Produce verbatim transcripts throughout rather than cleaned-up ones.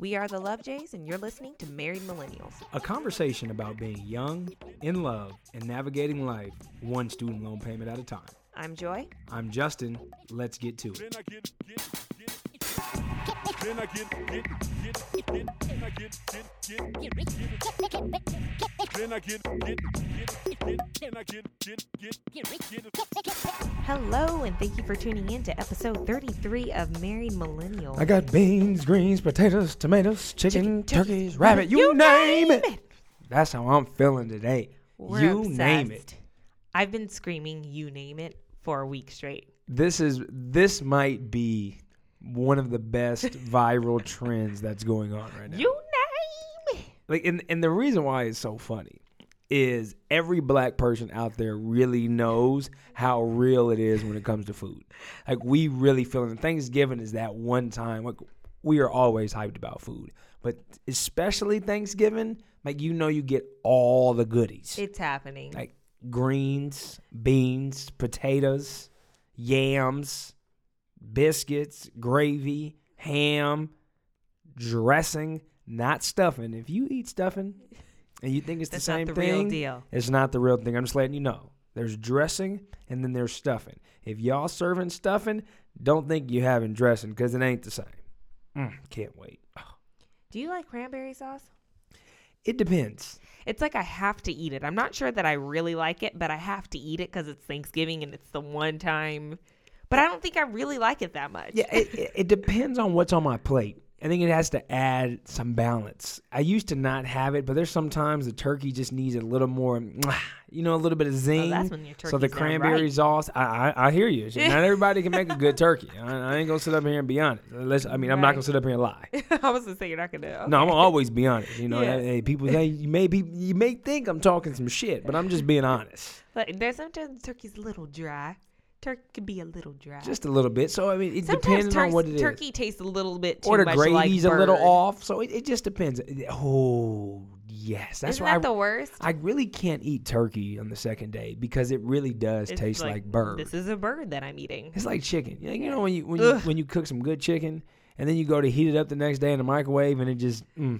We are the Love Jays, and you're listening to Married Millennials. A conversation about being young, in love, and navigating life, one student loan payment at a time. I'm Joy. I'm Justin. Let's get to it. Hello, and thank you for tuning in to episode thirty-three of Married Millennials. I got beans, greens, potatoes, tomatoes, chicken, chicken turkeys, turkeys, rabbit, you, you name it. it. That's how I'm feeling today. We're you obsessed. Name it. I've been screaming, you name it, for a week straight. This is this might be one of the best viral trends that's going on right now. You name it. Like, and, and the reason why it's so funny is every black person out there really knows how real it is when it comes to food. Like, we really feel it. And Thanksgiving is that one time. Like, we are always hyped about food. But especially Thanksgiving, like, you know you get all the goodies. It's happening. Like, greens, beans, potatoes, yams, biscuits, gravy, ham, dressing, not stuffing. If you eat stuffing... and you think it's That's the same not the thing? Real deal. It's not the real thing. I'm just letting you know. There's dressing and then there's stuffing. If y'all serving stuffing, don't think you having dressing because it ain't the same. Mm, can't wait. Oh. Do you like cranberry sauce? It depends. It's like I have to eat it. I'm not sure that I really like it, but I have to eat it because it's Thanksgiving and it's the one time. But I don't think I really like it that much. Yeah, it, it, it depends on what's on my plate. I think it has to add some balance. I used to not have it, but there's sometimes the turkey just needs a little more, you know, a little bit of zing. Oh, that's when your turkey's so the cranberry right. sauce, I, I I hear you. Not everybody can make a good turkey. I, I ain't going to sit up here and be honest. Unless, I mean, right. I'm not going to sit up here and lie. I was going to say you're not going to. Okay. No, I'm going to always be honest. You know, yeah. hey, people, hey, you, may be, you may think I'm talking some shit, but I'm just being honest. But there's sometimes the turkey's a little dry. Turkey could be a little dry. Just a little bit. So, I mean, it Sometimes depends tur- on what it is. Turkey tastes a little bit too much like bird. Or the gravy's like a little off. So, it, it just depends. Oh, yes. That's Isn't why that I, the worst? I really can't eat turkey on the second day because it really does it's taste like, like bird. This is a bird that I'm eating. It's like chicken. You know, when you when you, when you cook some good chicken and then you go to heat it up the next day in the microwave and it just, mm.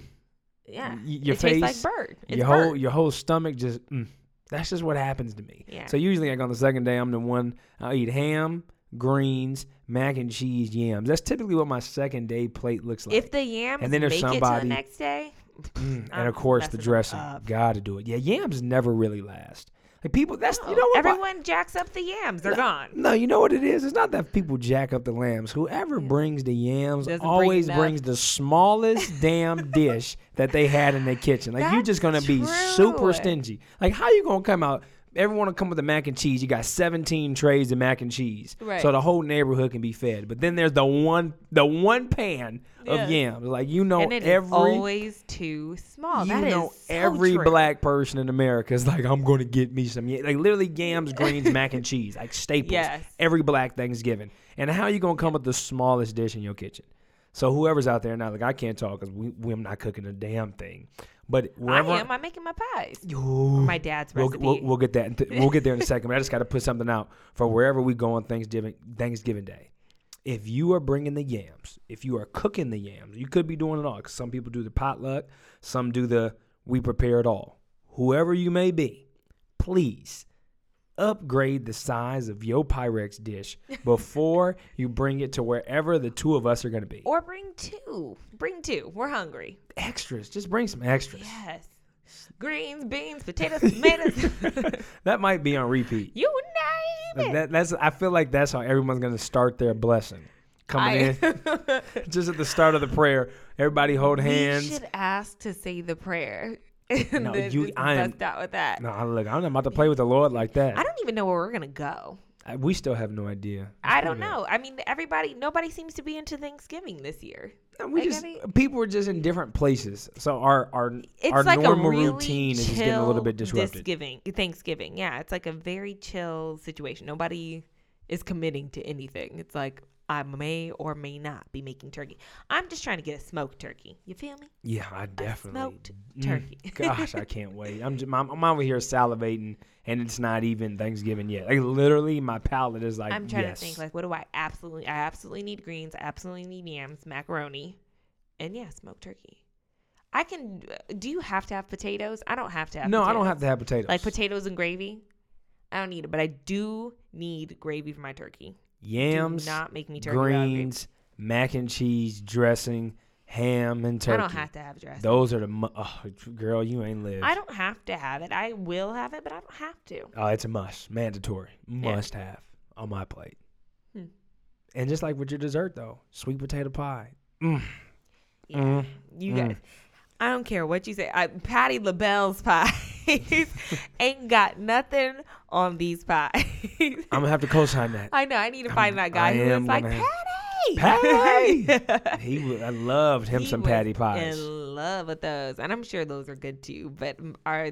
Yeah. Your it face. tastes like bird. It's your bird. Whole, your whole stomach just, mm. That's just what happens to me. Yeah. So usually, like on the second day, I'm the one. I'll eat ham, greens, mac and cheese, yams. That's typically what my second day plate looks like. If the yams and then there's make somebody, it to the next day, mm, and of course the dressing. Got to do it. Yeah, yams never really last. Like people, that's no, you know what everyone I, jacks up the yams. They're no, gone. No, you know what it is. It's not that people jack up the lambs. Whoever yeah. brings the yams Doesn't always bring brings the smallest damn dish that they had in their kitchen. Like that's you're just gonna true. be super stingy. Like how you gonna come out? Everyone will come with the mac and cheese. You got seventeen trays of mac and cheese, right. so the whole neighborhood can be fed. But then there's the one, the one pan yeah. of yams. Like you know, and it every is always too small. You that know, is so every true. black person in America is like, I'm going to get me some. Like literally, yams, greens, mac and cheese, like staples. Yes. Every black Thanksgiving. And how are you going to come with the smallest dish in your kitchen? So whoever's out there now, like I can't talk because we, we're not cooking a damn thing. But wherever I am, I'm making my pies. Ooh, my dad's recipe. We'll, we'll, we'll get that. Th- we'll get there in a second. But I just got to put something out for wherever we go on Thanksgiving. Thanksgiving Day, if you are bringing the yams, if you are cooking the yams, you could be doing it all. Because some people do the potluck, some do the we prepare it all. Whoever you may be, please upgrade the size of your Pyrex dish before you bring it to wherever the two of us are going to be. Or bring two. Bring two. We're hungry. Extras. Just bring some extras. Yes. Greens, beans, potatoes, tomatoes. That might be on repeat. You name it. That, that's, I feel like that's how everyone's going to start their blessing. Coming I, in. Just at the start of the prayer, everybody hold hands. You should ask to say the prayer. And no, then you. I am out with that. No, look, I'm not about to play with the Lord like that. I don't even know where we're gonna go. I, we still have no idea. Let's I don't know. That. I mean, everybody, nobody seems to be into Thanksgiving this year. No, we like, just I mean, people are just in different places, so our our it's our like normal a really routine is just getting a little bit disrupted. Thanksgiving, Thanksgiving, yeah, it's like a very chill situation. Nobody is committing to anything. It's like I may or may not be making turkey. I'm just trying to get a smoked turkey. You feel me? Yeah, I definitely. A smoked turkey. Mm, gosh, I can't wait. I'm, just, I'm I'm over here salivating, and it's not even Thanksgiving yet. Like literally, my palate is like. I'm trying yes. to think like, what do I absolutely? I absolutely need greens. I absolutely need yams, macaroni, And yeah, smoked turkey. I can. Do you have to have potatoes? I don't have to have. No, potatoes. I don't have to have potatoes. Like potatoes and gravy. I don't need it, but I do need gravy for my turkey. Yams. Do not make me turkey. Greens, mac and cheese, dressing, ham, and turkey. I don't have to have dressing. Those are the. Oh, girl, you ain't lived. I don't have to have it. I will have it, but I don't have to. Oh, it's a must, mandatory, must yeah. have on my plate. Hmm. And just like with your dessert, though, sweet potato pie. Mm. Yeah, mm. you guys. Mm. I don't care what you say. I, Patty LaBelle's pies ain't got nothing on these pies. I'm going to have to co-sign that. I know. I need to find I'm, that guy I who was like, have... Patty! Patty! he was, I loved him he some was patty pies. In love with those. And I'm sure those are good too. But our,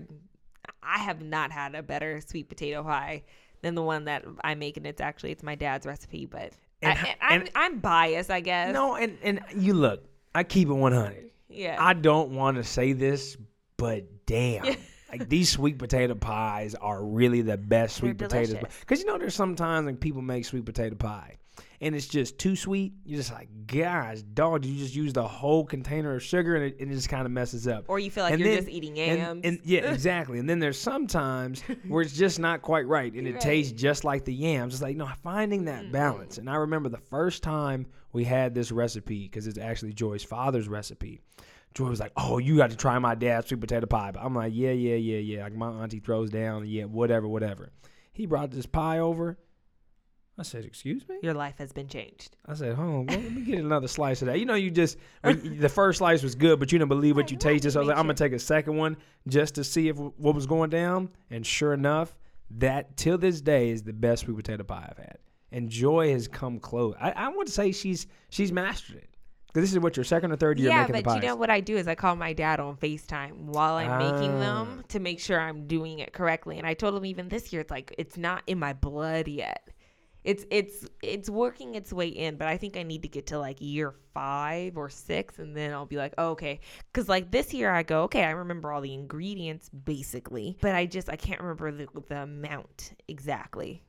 I have not had a better sweet potato pie than the one that I make. And it's actually, it's my dad's recipe. But and, I, and and, I'm, I'm biased, I guess. No, and, and you look, I keep it one hundred. Yeah. I don't want to say this, but damn. Like these sweet potato pies are really the best sweet they're potatoes. Because you know there's sometimes like people make sweet potato pie and it's just too sweet. You're just like, gosh, dog, you just use the whole container of sugar and it, and it just kind of messes up. Or you feel like and you're then, just eating yams. And, and, yeah, exactly. And then there's sometimes where it's just not quite right and you're it right. tastes just like the yams. It's like, no, finding that mm-hmm. balance. And I remember the first time we had this recipe because it's actually Joy's father's recipe. Joy was like, oh, you got to try my dad's sweet potato pie. But I'm like, yeah, yeah, yeah, yeah. Like my auntie throws down, yeah, whatever, whatever. He brought this pie over. I said, excuse me? Your life has been changed. I said, oh, well, let me get another slice of that. You know, you just, the first slice was good, but you didn't believe what you tasted. So I was like, I'm going to take a second one just to see if what was going down. And sure enough, that till this day is the best sweet potato pie I've had. And Joy has come close. I, I would say she's she's mastered it. This is what your second or third year yeah, making the pies. Yeah, but you know what I do is I call my dad on FaceTime while I'm ah. making them to make sure I'm doing it correctly. And I told him even this year, it's like, it's not in my blood yet. It's it's it's working its way in, but I think I need to get to like year five or six, and then I'll be like, oh, okay. Because like this year I go, okay, I remember all the ingredients basically, but I just, I can't remember the, the amount exactly.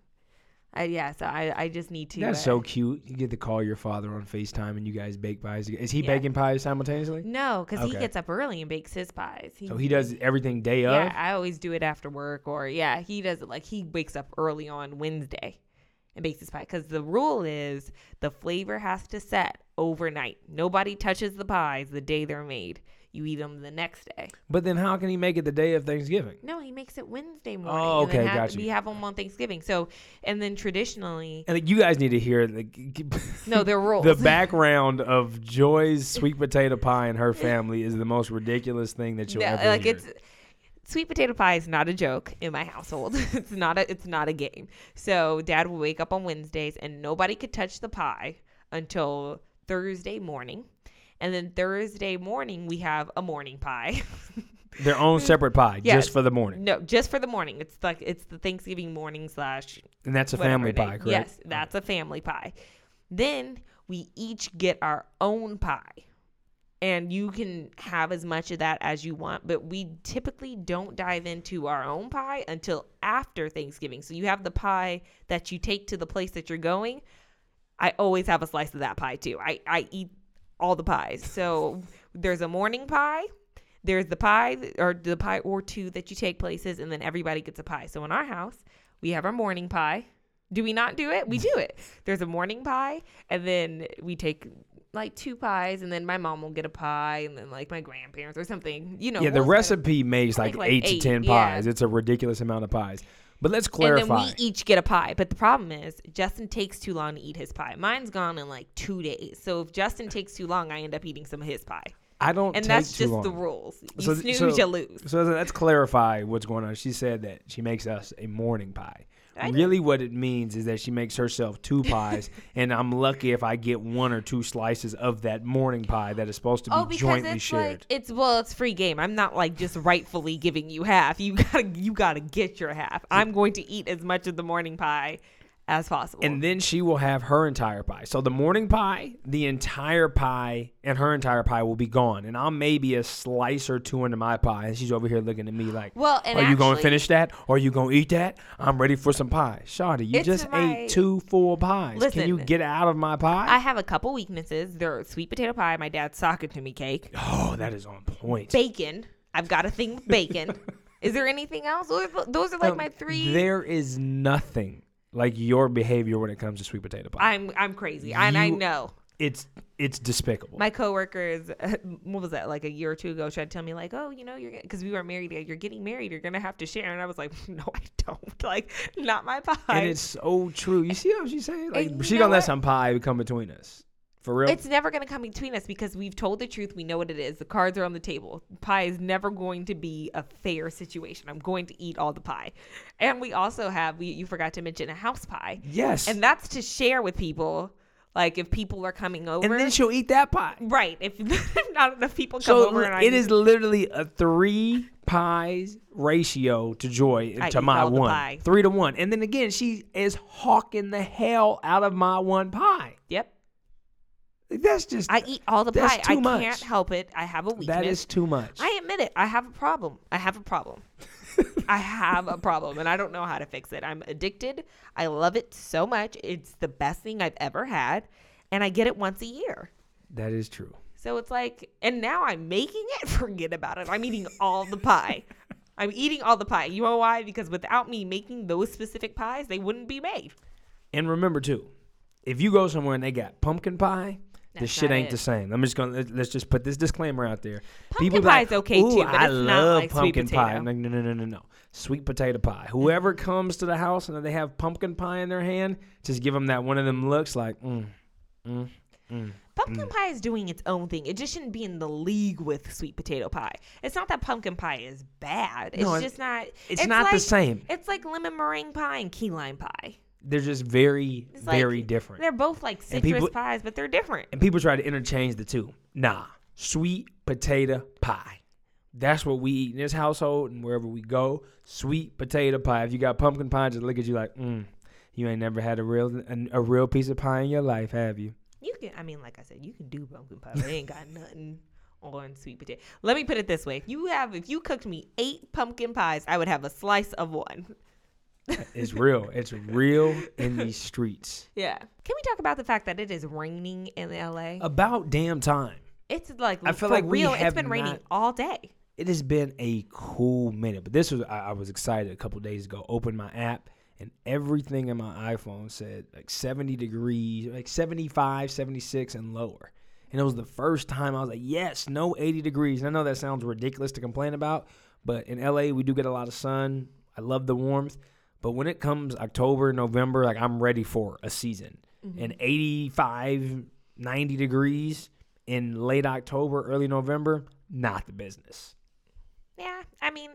Uh, yeah, so I, I just need to. That's uh, so cute. You get to call your father on FaceTime and you guys bake pies. Is he yeah. baking pies simultaneously? No, because okay. he gets up early and bakes his pies. He, so he does everything day yeah, of? Yeah, I always do it after work or, yeah, he does it like he wakes up early on Wednesday and bakes his pie. Because the rule is the flavor has to set overnight. Nobody touches the pies the day they're made. You eat them the next day. But then how can he make it the day of Thanksgiving? No, he makes it Wednesday morning. Oh, okay, and have, gotcha. We have them on Thanksgiving. So, and then traditionally. And like, you guys need to hear. The, no, they're rules. The background of Joy's sweet potato pie and her family is the most ridiculous thing that you'll no, ever like hear. It's, sweet potato pie is not a joke in my household. It's not a, it's not a game. So Dad would wake up on Wednesdays and nobody could touch the pie until Thursday morning. And then Thursday morning, we have a morning pie. Their own separate pie, yes. just for the morning. No, just for the morning. It's like it's the Thanksgiving morning slash. And that's a family pie, correct? Yes, that's a family pie. Then we each get our own pie. And you can have as much of that as you want. But we typically don't dive into our own pie until after Thanksgiving. So you have the pie that you take to the place that you're going. I always have a slice of that pie, too. I, I eat all the pies. So there's a morning pie, there's the pie or the pie or two that you take places, and then everybody gets a pie. So in our house, we have our morning pie. Do we not do it? We do it. There's a morning pie, and then we take like two pies, and then my mom will get a pie, and then like my grandparents or something. You know, yeah, the recipe makes like, like eight, eight to ten pies. Yeah. It's a ridiculous amount of pies. But let's clarify. And then we each get a pie. But the problem is Justin takes too long to eat his pie. Mine's gone in like two days. So if Justin takes too long, I end up eating some of his pie. I don't and take too long. And that's just the rules. You so, snooze, so, you lose. So let's clarify what's going on. She said that she makes us a morning pie. I really know. What it means is that she makes herself two pies, and I'm lucky if I get one or two slices of that morning pie that is supposed to be oh, jointly it's shared. Like, it's well, it's free game. I'm not like just rightfully giving you half. You gotta, you gotta get your half. I'm going to eat as much of the morning pie as possible. And then she will have her entire pie. So the morning pie, the entire pie, and her entire pie will be gone. And I'll maybe a slice or two into my pie. And she's over here looking at me like, well, and are actually, you going to finish that? Are you going to eat that? I'm ready for some pie. Shawty, you just my, ate two full pies. Listen, can you get out of my pie? I have a couple weaknesses. They're sweet potato pie, my dad's soccer to me cake. Oh, that is on point. Bacon. I've got a thing with bacon. Is there anything else? Those are like um, my three. There is nothing like your behavior when it comes to sweet potato pie. I'm I'm crazy, you, and I know it's it's despicable. My coworkers, uh, what was that, like a year or two ago, tried to tell me like, oh, you know, you're because we were married, you're getting married, you're gonna have to share, and I was like, no, I don't, like, not my pie. And it's so true. You see how she said, like, she gonna let some pie come between us. For real? It's never going to come between us because we've told the truth. We know what it is. The cards are on the table. Pie is never going to be a fair situation. I'm going to eat all the pie. And we also have, we, you forgot to mention, a house pie. Yes. And that's to share with people. Like if people are coming over. And then she'll eat that pie. Right. If not enough people come so over. And I it is literally a three pies ratio to Joy I to my one. Three to one. And then again, she is hawking the hell out of my one pie. Yep. That's just I eat all the pie. I much. Can't help it. I have a weakness. That is too much. I admit it. I have a problem. I have a problem. I have a problem, and I don't know how to fix it. I'm addicted. I love it so much. It's the best thing I've ever had, and I get it once a year. That is true. So it's like, and now I'm making it. Forget about it. I'm eating all the pie. I'm eating all the pie. You know why? Because without me making those specific pies, they wouldn't be made. And remember, too, if you go somewhere and they got pumpkin pie, this shit ain't it. The same. I'm just gonna let's just put this disclaimer out there. Pumpkin pie is like, okay too, but I it's love not like pumpkin sweet pie. I'm like, no, no, no, no, no. Sweet potato pie. Whoever comes to the house and they have pumpkin pie in their hand, just give them that one of them looks like, mm, mm, mm. Pumpkin mm. pie is doing its own thing. It just shouldn't be in the league with sweet potato pie. It's not that pumpkin pie is bad. It's no, just not. It's, it's not like, the same. It's like lemon meringue pie and key lime pie. They're just very, it's very like, different. They're both like citrus people, pies, but they're different. And people try to interchange the two. Nah, sweet potato pie. That's what we eat in this household and wherever we go. Sweet potato pie. If you got pumpkin pie, just look at you like, mm, you ain't never had a real a, a real piece of pie in your life, have you? You can. I mean, like I said, you can do pumpkin pie, but it ain't got nothing on sweet potato. Let me put it this way: if you have, if you cooked me eight pumpkin pies, I would have a slice of one. It's real. It's real in these streets. Yeah. Can we talk about the fact that it is raining in L A? About damn time. It's like I feel for like real. It's been raining not, all day. It has been a cool minute. But this was I, I was excited a couple days ago. Opened my app and everything in my iPhone said like seventy degrees, like seventy-five, seventy-six and lower. And it was the first time I was like, yes, no eighty degrees. And I know that sounds ridiculous to complain about, but in L A we do get a lot of sun. I love the warmth. But when it comes October, November, like I'm ready for a season. Mm-hmm. And eighty-five, ninety degrees in late October, early November, not the business. Yeah. I mean,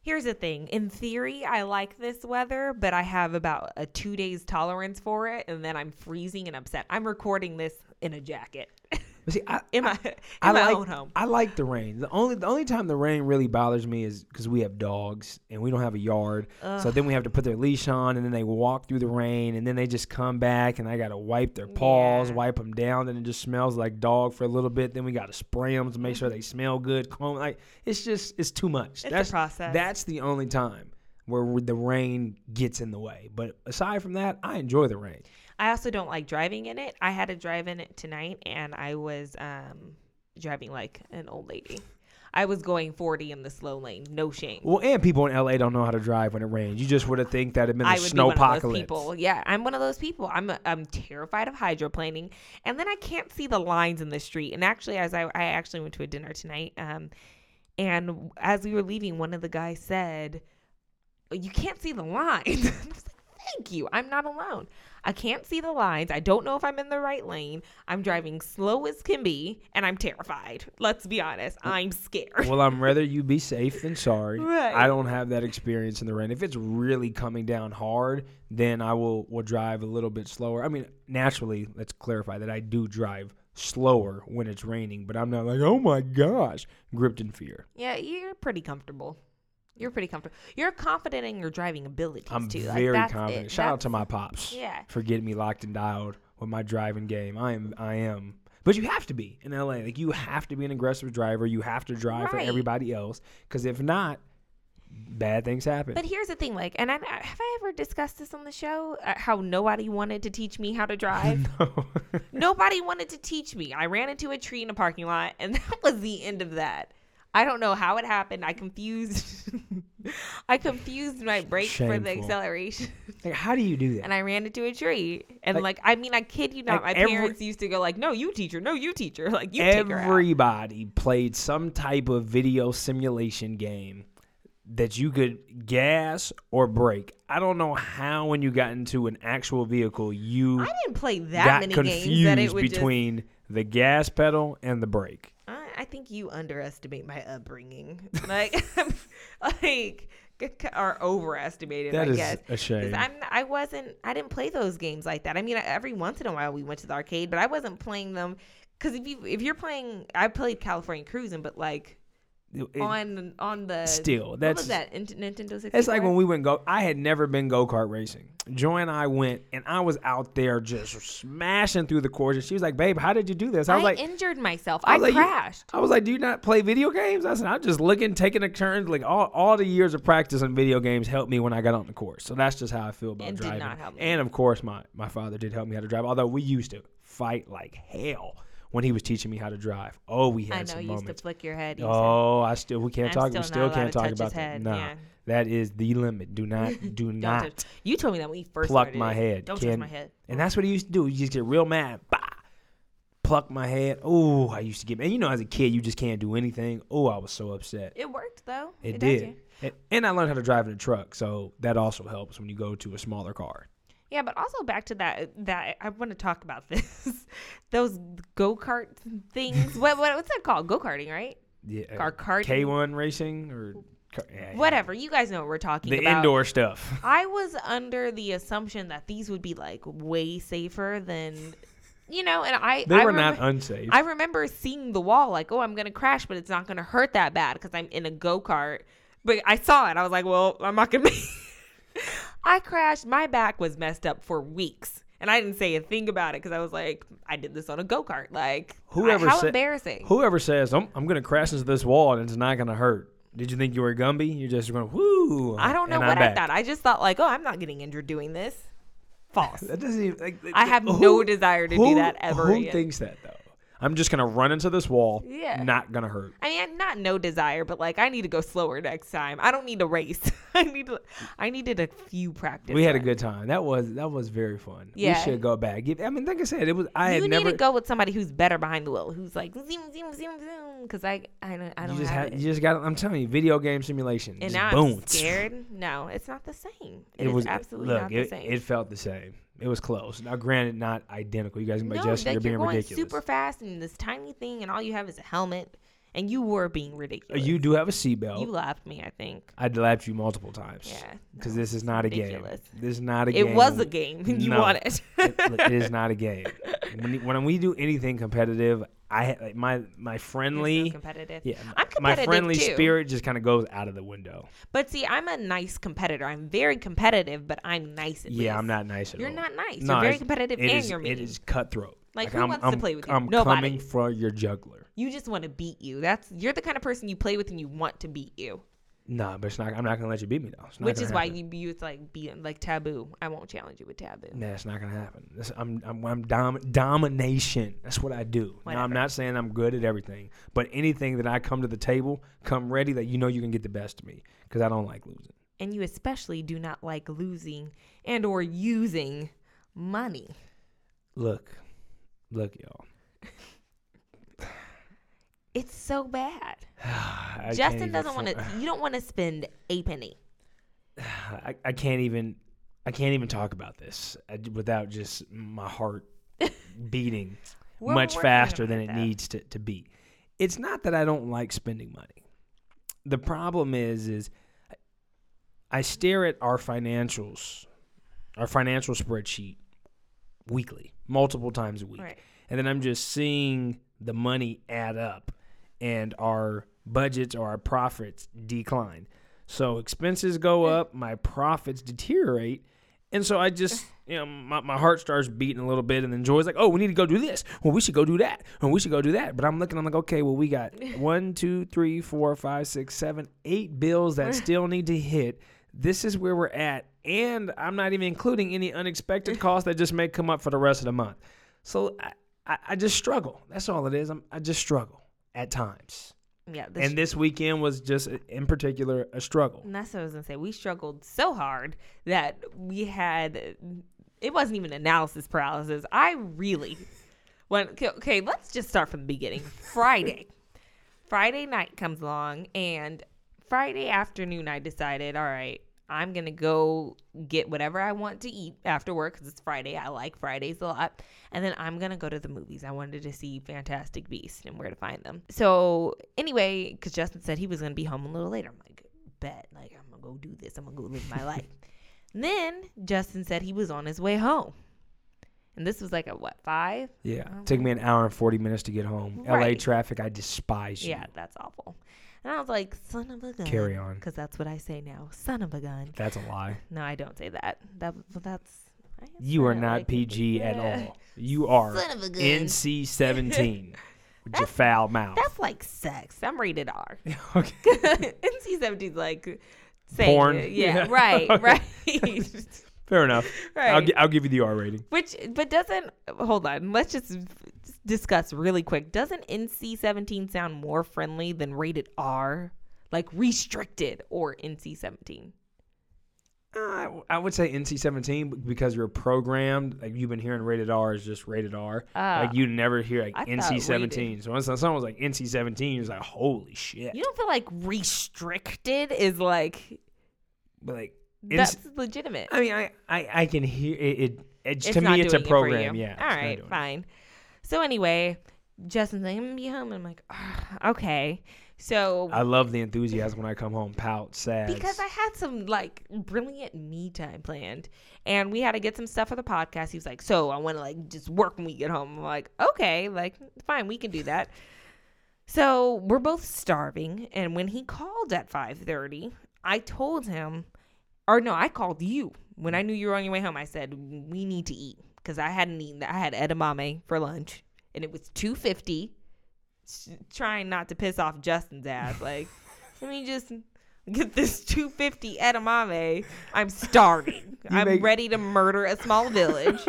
here's the thing. In theory, I like this weather, but I have about a two days tolerance for it. And then I'm freezing and upset. I'm recording this in a jacket. See, I, in my, I, in I my like, own home. I like the rain. The only the only time the rain really bothers me is because we have dogs and we don't have a yard. Ugh. So then we have to put their leash on and then they walk through the rain and then they just come back and I got to wipe their paws, yeah. wipe them down, and it just smells like dog for a little bit. Then we got to spray them to make sure they smell good. Comb, like It's just, it's too much. It's that's, a process. That's the only time where the rain gets in the way. But aside from that, I enjoy the rain. I also don't like driving in it. I had to drive in it tonight, and I was um, driving like an old lady. I was going forty in the slow lane. No shame. Well, and people in L A don't know how to drive when it rains. You just would have think that it'd been a snowpocalypse. Yeah, I'm one of those people. I'm a, I'm terrified of hydroplaning, and then I can't see the lines in the street. And actually, as I I actually went to a dinner tonight, um, and as we were leaving, one of the guys said, "You can't see the lines." Thank you. I'm not alone. I can't see the lines. I don't know if I'm in the right lane. I'm driving slow as can be, and I'm terrified. Let's be honest. I'm scared. Well, I'm rather you be safe than sorry. Right. I don't have that experience in the rain. If it's really coming down hard, then I will, will drive a little bit slower. I mean, naturally, let's clarify that I do drive slower when it's raining, but I'm not like, oh, my gosh, gripped in fear. Yeah, you're pretty comfortable. You're pretty comfortable. You're confident in your driving abilities, I'm too. I'm very like, that's confident. It. Shout that's, out to my pops yeah. for getting me locked and dialed with my driving game. I am. I am. But you have to be in L A. Like, you have to be an aggressive driver. You have to drive right. for everybody else. Because if not, bad things happen. But here's the thing, like, and I, have I ever discussed this on the show? Uh, how nobody wanted to teach me how to drive. No. Nobody wanted to teach me. I ran into a tree in a parking lot, and that was the end of that. I don't know how it happened. I confused I confused my brakes Shameful. for the acceleration. Like, how do you do that? And I ran into a tree. And like, like I mean, I kid you not, like my every, parents used to go like, no, you teach her. No, you teach her. Like, you take her out. Everybody played some type of video simulation game that you could gas or brake. I don't know how when you got into an actual vehicle, you I didn't play that got many confused games that it would between just... the gas pedal and the brake. I think you underestimate my upbringing, like, like, or overestimated. That I is guess. a shame. I'm, I wasn't. I didn't play those games like that. I mean, every once in a while we went to the arcade, but I wasn't playing them because if you if you're playing, I played California Cruising, but like it, on on the still that's what was that Nintendo sixty-four? It's like when we went go. I had never been go kart racing. Joy and I went, and I was out there just smashing through the course. And she was like, babe, how did you do this? I was I like, I injured myself. I, I like, crashed. I was like, do you not play video games? I said, I'm just looking, taking a turn. Like, all, all the years of practice on video games helped me when I got on the course. So that's just how I feel about and driving. Did not help me. And, of course, my, my father did help me how to drive, although we used to fight like hell when he was teaching me how to drive. Oh, we had some moments. I know, you used moments. to flick your head. You oh, said, I still, we can't I'm talk, still we still can't talk about that. No. Yeah. That is the limit. Do not, do not. Touch. You told me that when you first pluck started. my head. Don't Can, touch my head. And that's what he used to do. He used to get real mad. Bah! Pluck my head. Oh, I used to get mad. And you know, as a kid, you just can't do anything. Oh, I was so upset. It worked, though. It, it did. It, and I learned how to drive in a truck, so that also helps when you go to a smaller car. Yeah, but also back to that, that I want to talk about this. Those go-kart things. what, what What's that called? Go-karting, right? Yeah. Or karting. K one racing or... Yeah, whatever, yeah. You guys know what we're talking the about. The indoor stuff. I was under the assumption that these would be like way safer than, you know, and I they I were rem- not unsafe. I remember seeing the wall like, oh, I'm gonna crash, but it's not gonna hurt that bad because I'm in a go kart. But I saw it. I was like, well, I'm not gonna. Be- I crashed. My back was messed up for weeks. And I didn't say a thing about it because I was like, I did this on a go-kart. Like, whoever I, how sa- embarrassing. Whoever says, I'm, I'm gonna crash into this wall and it's not gonna hurt. Did you think you were Gumby? You're just going, whoo. I don't know what I thought. I just thought like, oh, I'm not getting injured doing this. False. That doesn't even, like, I have who, no desire to who, do that ever who again. Who thinks that, though? I'm just going to run into this wall. Yeah. Not going to hurt. I mean, not no desire, but like I need to go slower next time. I don't need to race. I need to, I needed a few practice. We had runs. a good time. That was that was very fun. Yeah. We should go back. I mean, like I said, it was I you had never You need to go with somebody who's better behind the wheel, who's like zoom zoom zoom zoom cuz I I don't I don't you just have, have it. You just got I'm telling you, video game simulation. And just now boom. I'm scared. No, it's not the same. It, it is was absolutely look, not the it, same. It felt the same. It was close. Now, granted, not identical. You guys can be no, adjusting. Like you're being going ridiculous. Super fast and this tiny thing, and all you have is a helmet, and you were being ridiculous. You do have a seatbelt. You laughed me, I think. I laughed you multiple times. Yeah. Because no, this is not ridiculous. a game. This is not a it game. It was a game. You no, won it. it. It is not a game. When, when we do anything competitive, I like my my friendly You're so competitive. Yeah, I'm competitive my friendly too. Spirit just kind of goes out of the window. But see, I'm a nice competitor. I'm very competitive, but I'm nice. At yeah, least. I'm not nice at you're all. You're not nice. No, you're very competitive, and is, you're mean. It is cutthroat. Like, like who I'm, wants I'm, to play with you? I'm Nobody. Coming for your juggler. You just want to beat you. That's you're the kind of person you play with, and you want to beat you. No, nah, but it's not. I'm not gonna let you beat me though. It's not Which is happen. why you you it's like beating like taboo. I won't challenge you with taboo. Nah, it's not gonna happen. It's, I'm I'm, I'm dom, domination. That's what I do. Now, I'm not saying I'm good at everything, but anything that I come to the table, come ready that you know you can get the best of me because I don't like losing. And you especially do not like losing and or using money. Look, look, y'all. It's so bad. Justin doesn't want to. You don't want to spend a penny. I, I can't even. I can't even talk about this I, without just my heart beating much faster than it that. needs to, to be. It's not that I don't like spending money. The problem is, is I stare at our financials, our financial spreadsheet weekly, multiple times a week, right. and then I'm just seeing the money add up. And our budgets or our profits decline. So expenses go up, my profits deteriorate, and so I just, you know, my, my heart starts beating a little bit, and then Joy's like, oh, we need to go do this. Well, we should go do that. And we should go do that. But I'm looking, I'm like, okay, well, we got one, two, three, four, five, six, seven, eight bills that still need to hit. This is where we're at. And I'm not even including any unexpected costs that just may come up for the rest of the month. So I, I, I just struggle. That's all it is. I'm, I just struggle at times. Yeah, this and sh- this weekend was just, in particular, a struggle. And that's what I was going to say. We struggled so hard that we had, it wasn't even analysis paralysis. I really went, okay, okay let's just start from the beginning. Friday. Friday night comes along, and Friday afternoon I decided, all right, I'm going to go get whatever I want to eat after work because it's Friday. I like Fridays a lot. And then I'm going to go to the movies. I wanted to see Fantastic Beasts and Where to Find Them. So anyway, because Justin said he was going to be home a little later. I'm like, bet. Like, I'm going to go do this. I'm going to go live my life. Then Justin said he was on his way home. And this was like at what, five? Yeah. Um, Took me an hour and forty minutes to get home. Right. L A traffic, I despise you. Yeah, that's awful. And I was like, son of a gun. Carry on. Because that's what I say now. Son of a gun. That's a lie. No, I don't say that. That That's. You are not like P G at all. You are son of a gun. N C seventeen. With your foul mouth. That's like sex. I'm rated R. Okay. N C seventeen's like. Porn. Yeah, yeah, right, right. Fair enough. Right. I'll, g- I'll give you the R rating. Which, but doesn't, hold on, let's just discuss really quick. Doesn't N C seventeen sound more friendly than rated R? Like restricted or N C seventeen? Uh, I, w- I would say N C seventeen because you're programmed. Like you've been hearing rated R is just rated R. Uh, like you never hear like N C seventeen. So when someone was like N C seventeen, you're like, holy shit. You don't feel like restricted is like. But like. That's it's, legitimate. I mean, I, I, I can hear it. it, it to me, it's a program. It yeah. All right, fine. It. So anyway, Justin's like, I'm gonna be home. And I'm like, oh, okay. So I love the enthusiasm when I come home. Pout, sad. Because I had some like brilliant me time planned, and we had to get some stuff for the podcast. He was like, so I want to like just work when we get home. I'm like, okay, like fine, we can do that. So we're both starving, and when he called at five thirty, I told him. Or no, I called you. When I knew you were on your way home, I said, we need to eat. Because I hadn't eaten. I had edamame for lunch. And it was two fifty. Trying not to piss off Justin's ass. Like, let me just get this two fifty edamame. I'm starving. You I'm make... ready to murder a small village.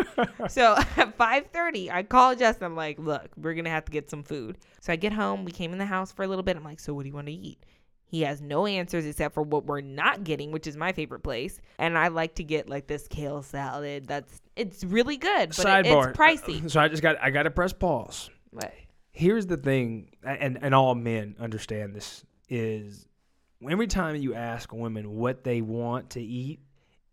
So at five thirty, I call Justin. I'm like, look, we're going to have to get some food. So I get home. We came in the house for a little bit. I'm like, so what do you want to eat? He has no answers except for what we're not getting, which is my favorite place. And I like to get like this kale salad. That's it's really good, but Sidebar. It's pricey. So I just got I got to press pause. What? Here's the thing, and and all men understand this is every time you ask women what they want to eat,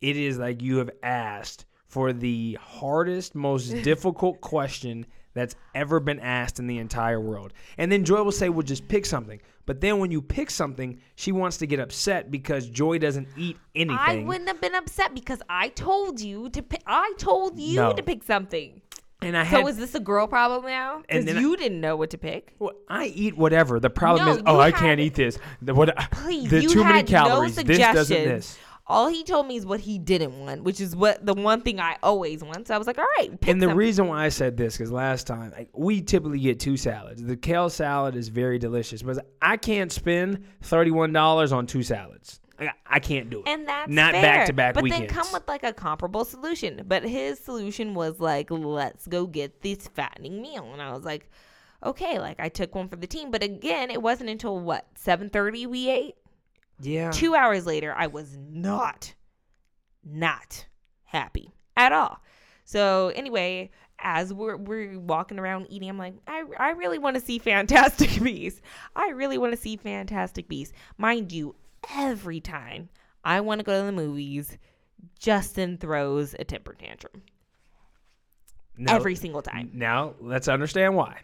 it is like you have asked for the hardest, most difficult question that's ever been asked in the entire world. And then Joy will say, well, just pick something. But then when you pick something, she wants to get upset because Joy doesn't eat anything. I wouldn't have been upset because I told you to pick. I told you no. to pick something. And I had, so is this a girl problem now? Because you I, didn't know what to pick. Well, I eat whatever. The problem no, is, oh, I can't eat this. The, what, please, the, you too had many calories. No this doesn't this. All he told me is what he didn't want, which is what the one thing I always want. So I was like, all right. Pick and the something. Reason why I said this, because last time, like, we typically get two salads. The kale salad is very delicious, but I can't spend thirty-one dollars on two salads. I, I can't do it. And that's not fair. Back-to-back but weekends. But then come with like a comparable solution. But his solution was like, let's go get this fattening meal. And I was like, okay, like I took one for the team. But again, it wasn't until what, seven thirty we ate? Yeah. Two hours later, I was not, not happy at all. So anyway, as we're we're walking around eating, I'm like, I I really want to see Fantastic Beasts. I really want to see Fantastic Beasts. Mind you, every time I want to go to the movies, Justin throws a temper tantrum. Now, every single time. Now, let's understand why.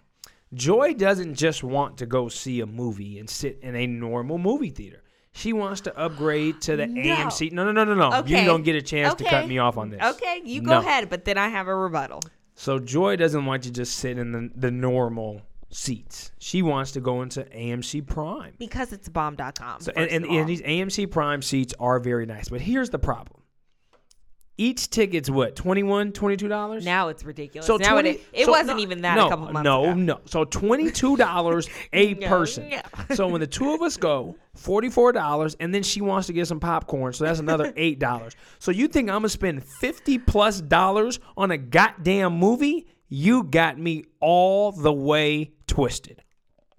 Joy doesn't just want to go see a movie and sit in a normal movie theater. She wants to upgrade to the no. A M C. No, no, no, no, no. Okay. You don't get a chance okay. to cut me off on this. Okay, you go no. ahead, but then I have a rebuttal. So Joy doesn't want you to just sit in the, the normal seats. She wants to go into A M C Prime. Because it's bomb dot com. So, and, and, and these A M C Prime seats are very nice. But here's the problem. Each ticket's what, twenty-one dollars, twenty-two dollars? Now it's ridiculous. So now twenty, it it so wasn't no, even that no, a couple months no, ago. No, no. So twenty-two dollars a no, person. No. So when the two of us go, forty-four dollars, and then she wants to get some popcorn, so that's another eight dollars. So you think I'm going to spend fifty plus dollars on a goddamn movie? You got me all the way twisted.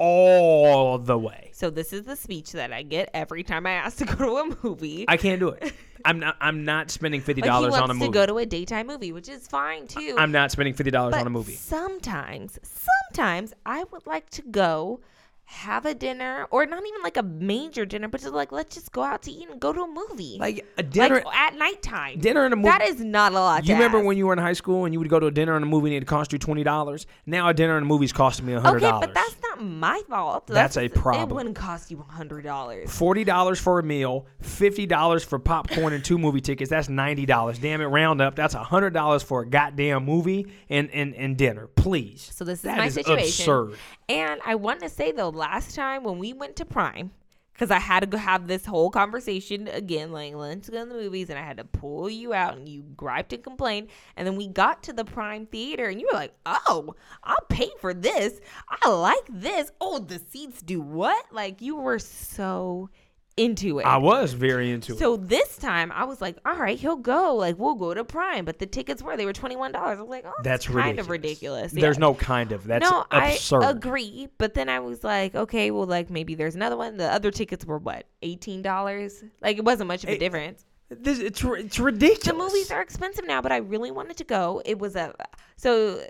All the way. So this is the speech that I get every time I ask to go to a movie. I can't do it. I'm not I'm not spending fifty dollars like he wants on a movie. To go to a daytime movie, which is fine too. I'm not spending fifty dollars but on a movie. Sometimes, sometimes I would like to go have a dinner, or not even like a major dinner, but just like, let's just go out to eat and go to a movie. Like a dinner like at nighttime. Dinner and a movie. That is not a lot. You to remember ask. When you were in high school and you would go to a dinner and a movie and it cost you twenty dollars? Now a dinner and a movie's costing me one hundred dollars. Okay, but that's not my fault. That's, that's a problem. It wouldn't cost you one hundred dollars. forty dollars for a meal, fifty dollars for popcorn and two movie tickets. That's ninety dollars. Damn it, round up. That's one hundred dollars for a goddamn movie and, and, and dinner. Please. So this is that my is situation. Absurd. And I want to say though, last time when we went to Prime, because I had to have this whole conversation again, like, let's go to the movies, and I had to pull you out, and you griped and complained, and then we got to the Prime Theater, and you were like, oh, I'll pay for this. I like this. Oh, the seats do what? Like, you were so into it. I was very into it. So this time, I was like, all right, he'll go. Like, we'll go to Prime. But the tickets were, they were twenty-one dollars. I was like, oh, that's, that's kind ridiculous. of ridiculous. Yeah. There's no kind of. That's no, absurd. I agree. But then I was like, okay, well, like, maybe there's another one. The other tickets were, what, eighteen dollars? Like, it wasn't much of a it, difference. This, it's, it's ridiculous. The movies are expensive now, but I really wanted to go. It was a... So...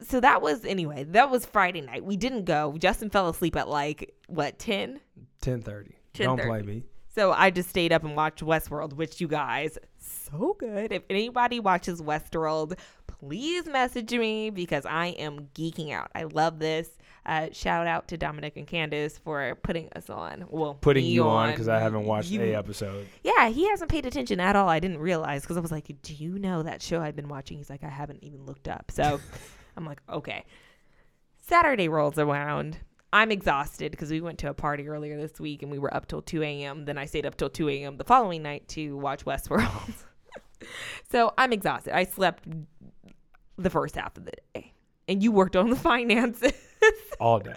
So that was, anyway, that was Friday night. We didn't go. Justin fell asleep at, like, what, ten? ten thirty. Don't play me. So I just stayed up and watched Westworld, which, you guys, so good. If anybody watches Westworld, please message me because I am geeking out. I love this. Uh, shout out to Dominic and Candace for putting us on. Well, putting you on because I haven't watched you, a episode. Yeah, he hasn't paid attention at all. I didn't realize because I was like, do you know that show I've been watching? He's like, I haven't even looked up. So I'm like, okay. Saturday rolls around. I'm exhausted because we went to a party earlier this week and we were up till two a.m. Then I stayed up till two a.m. the following night to watch Westworld. So I'm exhausted. I slept the first half of the day. And you worked on the finances. All day.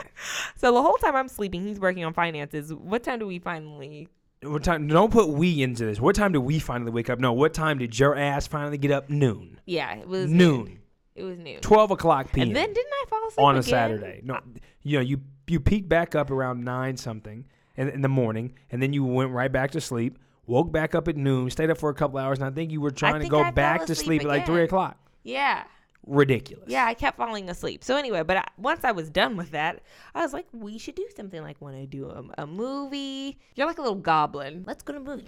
So the whole time I'm sleeping, he's working on finances. What time do we finally... What time? Don't put we into this. What time do we finally wake up? No, what time did your ass finally get up? Noon. Yeah, it was noon. noon. It was noon. twelve o'clock p.m. And then didn't I fall asleep on a again? Saturday. No, you know, you... You peeked back up around nine something in, in the morning, and then you went right back to sleep, woke back up at noon, stayed up for a couple hours, and I think you were trying to go I back to sleep again. At like three o'clock. Yeah. Ridiculous. Yeah, I kept falling asleep. So anyway, but I, once I was done with that, I was like, we should do something like when I do a, a movie. You're like a little goblin. Let's go to a movie.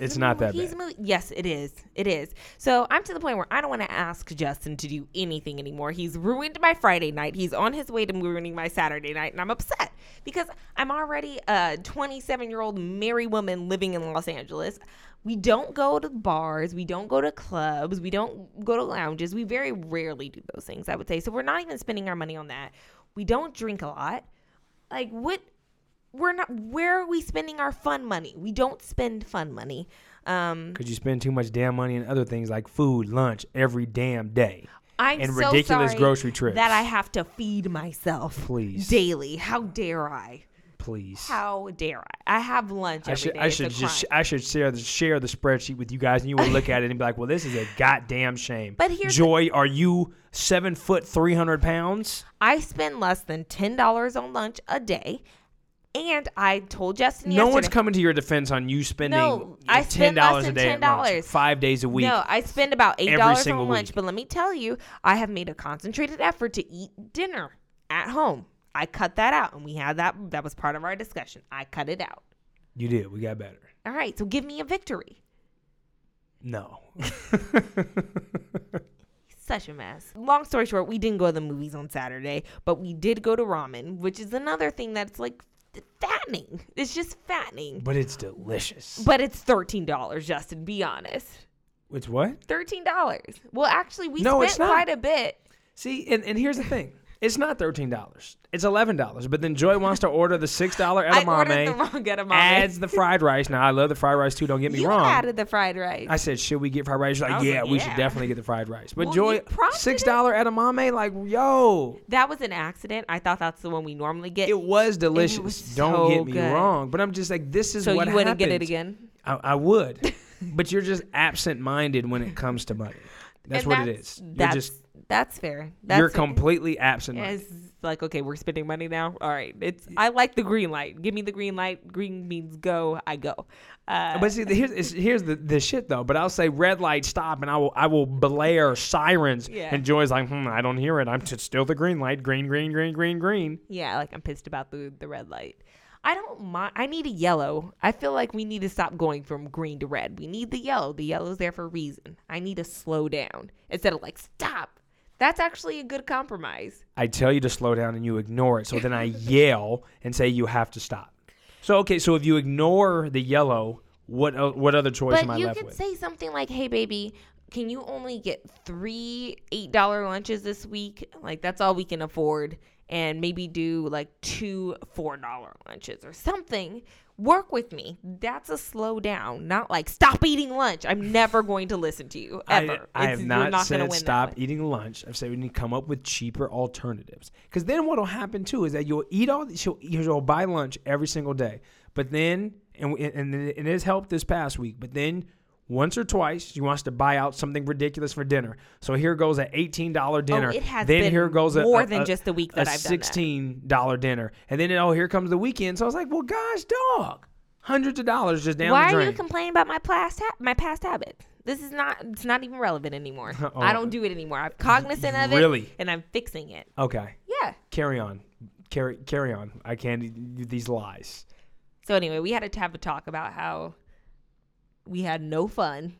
It's not that He's bad. Movie. Yes, it is. It is. So I'm to the point where I don't want to ask Justin to do anything anymore. He's ruined my Friday night. He's on his way to ruining my Saturday night, and I'm upset because I'm already a twenty-seven-year-old married woman living in Los Angeles. We don't go to bars. We don't go to clubs. We don't go to lounges. We very rarely do those things, I would say. So we're not even spending our money on that. We don't drink a lot. Like, what? We're not. Where are we spending our fun money? We don't spend fun money. Um, Could you spend too much damn money on other things like food, lunch every damn day, I'm and so ridiculous sorry grocery trips that I have to feed myself. Please, daily. How dare I? Please. How dare I? I have lunch every I should, day. I should just. I should share the share the spreadsheet with you guys, and you would look at it and be like, "Well, this is a goddamn shame." But here's Joy, the- are you seven foot three hundred pounds? I spend less than ten dollars on lunch a day. And I told Justin yesterday. No one's coming to your defense on you spending no, I spend ten dollars a day lunch, five days a week. No, I spend about eight dollars on lunch. Week. But let me tell you, I have made a concentrated effort to eat dinner at home. I cut that out, and we had that. That was part of our discussion. I cut it out. You did. We got better. All right, so give me a victory. No. Such a mess. Long story short, we didn't go to the movies on Saturday, but we did go to ramen, which is another thing that's like, fattening. It's just fattening. But it's delicious. But it's thirteen dollars, Justin. Be honest. It's what? thirteen dollars. Well, actually, we no, spent quite a bit. See, and, and here's the thing. It's not thirteen dollars. It's eleven dollars. But then Joy wants to order the six dollar edamame. I ordered the wrong edamame. Adds the fried rice. Now, I love the fried rice, too. Don't get me you wrong. You added the fried rice. I said, should we get fried rice? She's like, yeah, like, yeah, we should definitely get the fried rice. But well, Joy, six dollar edamame? Like, yo. That was an accident. I thought that's the one we normally get. It was delicious. It was so Don't get me good. wrong. But I'm just like, this is so what happened. So you wouldn't happens. get it again? I, I would. But you're just absent-minded when it comes to money. That's and what that's, it is. You're that's, just... That's fair. That's You're completely absent. It's like, okay, we're spending money now. All right. It's I like the green light. Give me the green light. Green means go. I go. Uh, but see, here's here's the, the shit though. But I'll say red light, stop, and I will I will blare sirens. Yeah. And Joy's like, hmm, I don't hear it. I'm t- still the green light. Green, green, green, green, green. Yeah, like I'm pissed about the the red light. I don't mind. I need a yellow. I feel like we need to stop going from green to red. We need the yellow. The yellow's there for a reason. I need to slow down instead of like stop. That's actually a good compromise. I tell you to slow down and you ignore it. So then I yell and say you have to stop. So, okay, so if you ignore the yellow, what uh, what other choice but am I left with? But you could say something like, hey, baby, can you only get three eight dollar lunches this week? Like, that's all we can afford. And maybe do, like, two four dollar lunches or something. Work with me. That's a slow down, not like stop eating lunch. I'm never going to listen to you ever. I, I have not, not said stop eating lunch. I've said we need to come up with cheaper alternatives. Because then what will happen too is that you'll eat all the, you'll, you'll buy lunch every single day. But then and and it has helped this past week. But then once or twice she wants to buy out something ridiculous for dinner. So here goes an eighteen dollar dinner. Oh, it has then been here goes a, more a, than a, just the week that I've done that. A sixteen dollar dinner. And then, oh, here comes the weekend. So I was like, well, gosh, dog. Hundreds of dollars just down Why the drain. Why are you complaining about my past, ha- my past habits? This is not, it's not even relevant anymore. Uh-oh. I don't do it anymore. I'm cognizant of really? it. And I'm fixing it. Okay. Yeah. Carry on. Carry, carry on. I can't do these lies. So anyway, we had to have a talk about how we had no fun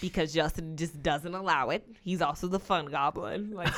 because Justin just doesn't allow it. He's also the fun goblin. Like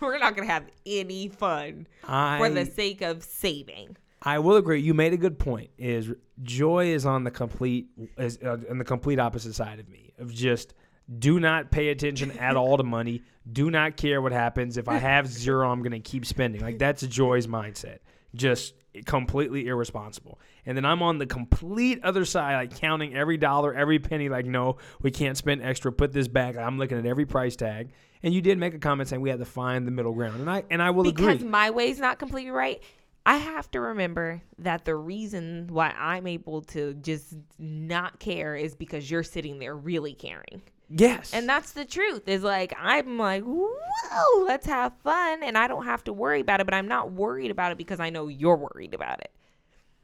we're not going to have any fun I, for the sake of saving. I will agree. You made a good point. Is Joy is on the complete is uh, on the complete opposite side of me of just do not pay attention at all to money. Do not care what happens. If I have zero, I'm going to keep spending. Like that's Joy's mindset. Just completely irresponsible. And then I'm on the complete other side, like counting every dollar, every penny, like, no, we can't spend extra. Put this back. I'm looking at every price tag. And you did make a comment saying we had to find the middle ground. And I and I will because agree. Because my way's not completely right. I have to remember that the reason why I'm able to just not care is because you're sitting there really caring. Yes. And that's the truth. Is like, I'm like, whoa, let's have fun. And I don't have to worry about it, but I'm not worried about it because I know you're worried about it.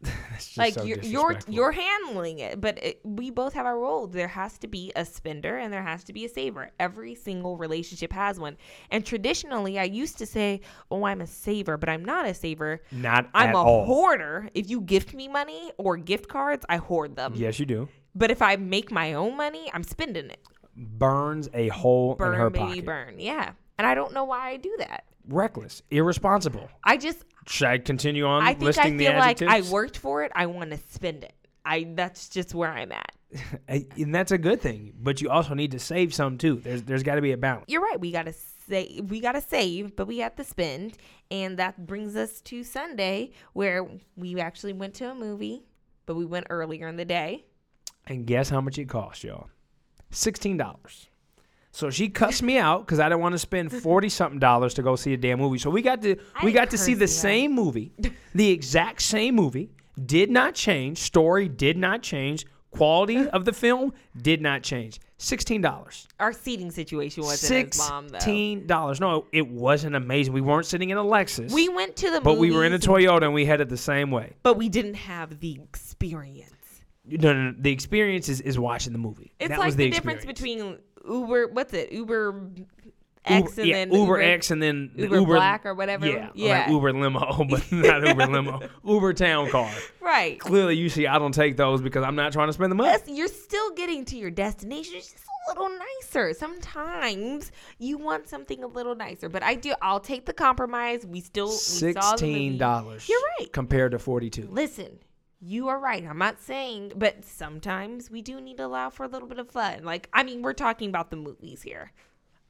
That's just like, so you're, you're, you're handling it, but it, we both have our roles. There has to be a spender and there has to be a saver. Every single relationship has one. And traditionally, I used to say, oh, I'm a saver, but I'm not a saver. Not I'm at a all. hoarder. If you gift me money or gift cards, I hoard them. Yes, you do. But if I make my own money, I'm spending it. Burns a hole burn, in her baby, pocket. Burn, yeah. And I don't know why I do that. Reckless, irresponsible. I just. Should I continue on I listing the adjectives? I think I feel like I worked for it. I want to spend it. I that's just where I'm at. And that's a good thing. But you also need to save some too. There's there's got to be a balance. You're right. We got to save. We got to save, but we have to spend. And that brings us to Sunday, where we actually went to a movie, but we went earlier in the day. And guess how much it cost, y'all. sixteen dollars. So she cussed me out because I didn't want to spend forty something dollars to go see a damn movie. So we got to we got to see the same movie, the exact same movie, did not change, story did not change, quality of the film did not change. sixteen dollars. Our seating situation wasn't as bomb though. sixteen dollars. No, it wasn't amazing. We weren't sitting in a Lexus. We went to the But we were in a Toyota and we headed the same way. But we didn't have the experience. No, no, no, the experience is, is watching the movie. It's that like was the, the difference between Uber, what's it, Uber X Uber, and yeah, then Uber, Uber X and then Uber, Uber Black or whatever. Yeah, yeah. Like Uber Limo, but not Uber Limo. Uber Town Car. Right. Clearly, you see, I don't take those because I'm not trying to spend the money. Yes, you're still getting to your destination. It's just a little nicer. Sometimes you want something a little nicer, but I do. I'll take the compromise. We still we saw the movie. sixteen dollars. You're right. Compared to forty-two. Listen. You are right. I'm not saying, but sometimes we do need to allow for a little bit of fun. Like, I mean, we're talking about the movies here.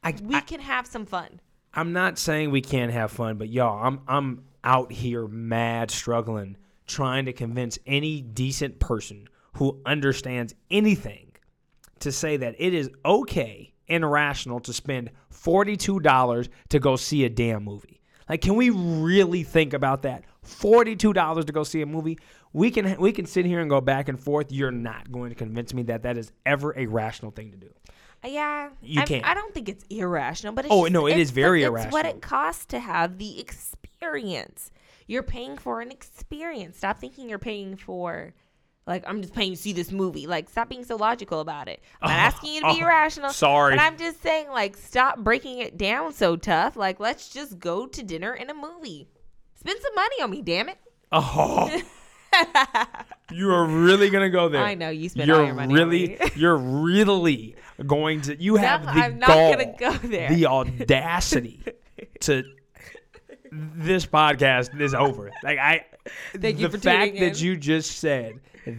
I, we I, can have some fun. I'm not saying we can't have fun, but y'all, I'm I'm out here mad struggling, trying to convince any decent person who understands anything to say that it is okay and rational to spend forty-two dollars to go see a damn movie. Like, can we really think about that? forty-two dollars to go see a movie? We can we can sit here and go back and forth. You're not going to convince me that that is ever a rational thing to do. Yeah. You I, can't. I don't think it's irrational, but it's Oh, just, no, it it's, is very it's irrational. It's what it costs to have the experience. You're paying for an experience. Stop thinking you're paying for, like, I'm just paying to see this movie. Like, stop being so logical about it. I'm not oh, asking you to be oh, irrational. Sorry. But I'm just saying, like, stop breaking it down so tough. Like, let's just go to dinner and a movie. Spend some money on me, damn it. Oh. You are really going to go there. I know. You spend all your money really, on me. You're really going to. You have no, the I'm not gall, gonna go there. The audacity to. This podcast is over. Like I, Thank you the for fact tuning in. That you just said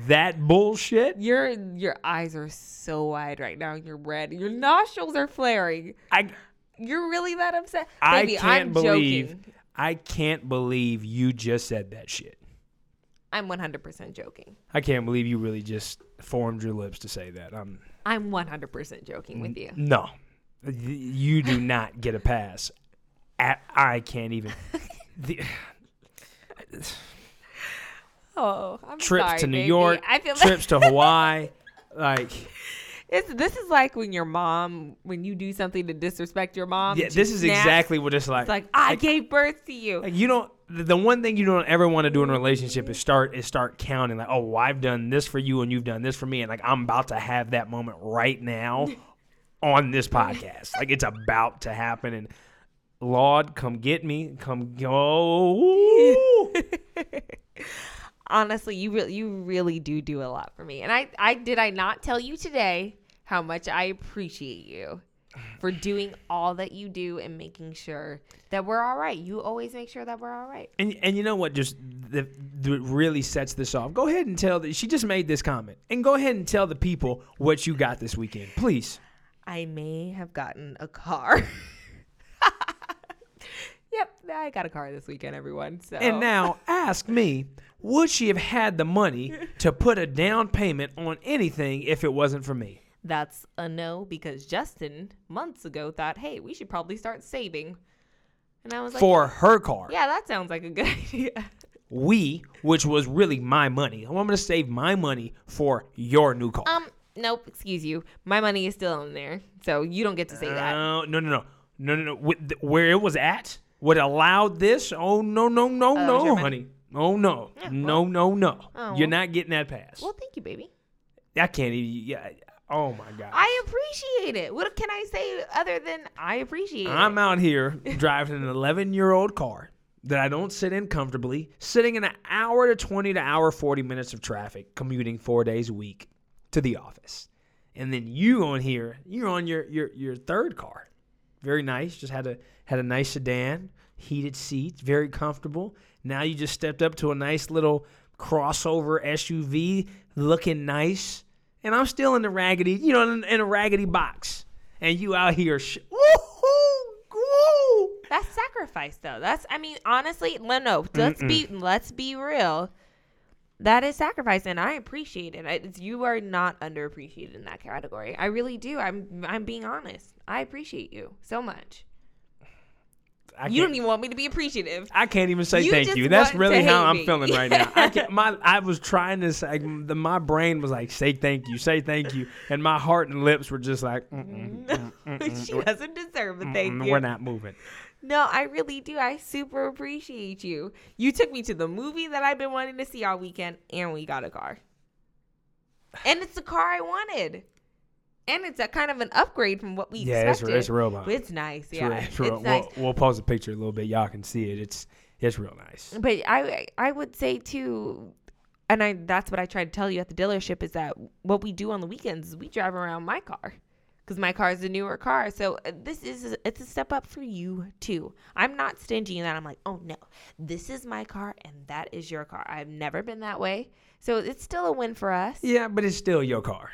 that bullshit. Your your eyes are so wide right now. You're red. Your nostrils are flaring. I. You're really that upset. I Baby, can't I'm believe. Joking. I can't believe you just said that shit. I'm one hundred percent joking. I can't believe you really just formed your lips to say that. I'm. I'm one hundred percent joking with you. No, you do not get a pass. At, I can't even. the, oh, I'm trips sorry, to New baby. York, I feel trips like to Hawaii, like it's this is like when your mom, when you do something to disrespect your mom. Yeah, this is snaps, exactly what it's like. It's like I like, gave birth to you. Like you don't. The one thing you don't ever want to do in a relationship is start is start counting. Like, oh, well, I've done this for you and you've done this for me, and like I'm about to have that moment right now on this podcast. Like it's about to happen and. Lord, come get me. Come go. Honestly, you really, you really do do a lot for me. And I, I did I not tell you today how much I appreciate you for doing all that you do and making sure that we're all right. You always make sure that we're all right. And and you know what just the, the really sets this off? Go ahead and tell the, she just made this comment. And go ahead and tell the people what you got this weekend, please. I may have gotten a car. Yep, I got a car this weekend, everyone. So. And now ask me, would she have had the money to put a down payment on anything if it wasn't for me? That's a no, because Justin months ago thought, hey, we should probably start saving. And I was like, for her car. Yeah, that sounds like a good idea. We, which was really my money. I'm going to save my money for your new car. Um, nope, excuse you. My money is still in there, so you don't get to say uh, that. No, no, no, no, no, no. Where it was at? Would allow this? Oh, no, no, no, uh, no, German. Honey. Oh, no. Yeah, well, no, no, no. Oh. You're not getting that pass. Well, thank you, baby. I can't even. Yeah. Oh, my God. I appreciate it. What can I say other than I appreciate I'm it? I'm out here driving an eleven-year-old car that I don't sit in comfortably, sitting in an hour to twenty to hour forty minutes of traffic, commuting four days a week to the office. And then you on here, you're on your your, your third car. Very nice. Just had a had a nice sedan, heated seats, very comfortable. Now you just stepped up to a nice little crossover S U V, looking nice. And I'm still in the raggedy, you know, in, in a raggedy box. And you out here, sh- woo-hoo, woo! That's sacrifice, though. That's I mean, honestly, no, no. Let's Mm-mm. be let's be real. That is sacrifice, and I appreciate it. I, it's, you are not underappreciated in that category. I really do. I'm I'm being honest. I appreciate you so much. I you don't even want me to be appreciative. I can't even say you thank you. That's really how I'm me. feeling right now. I can't, my I was trying to say, the, my brain was like, say thank you, say thank you. And my heart and lips were just like, mm-mm, mm-mm, mm-mm. She doesn't deserve a thank mm-mm, you. We're not moving. No, I really do. I super appreciate you. You took me to the movie that I've been wanting to see all weekend, and we got a car. And it's the car I wanted. And it's a kind of an upgrade from what we yeah, expected. Yeah, it's, it's real nice. It's nice, yeah. It's, it's, real, it's nice. We'll, we'll post a picture a little bit. Y'all can see it. It's it's real nice. But I I would say, too, and I that's what I try to tell you at the dealership, is that what we do on the weekends is we drive around my car. Because my car is a newer car. So this is it's a step up for you, too. I'm not stingy in that. I'm like, oh, no, this is my car and that is your car. I've never been that way. So it's still a win for us. Yeah, but it's still your car.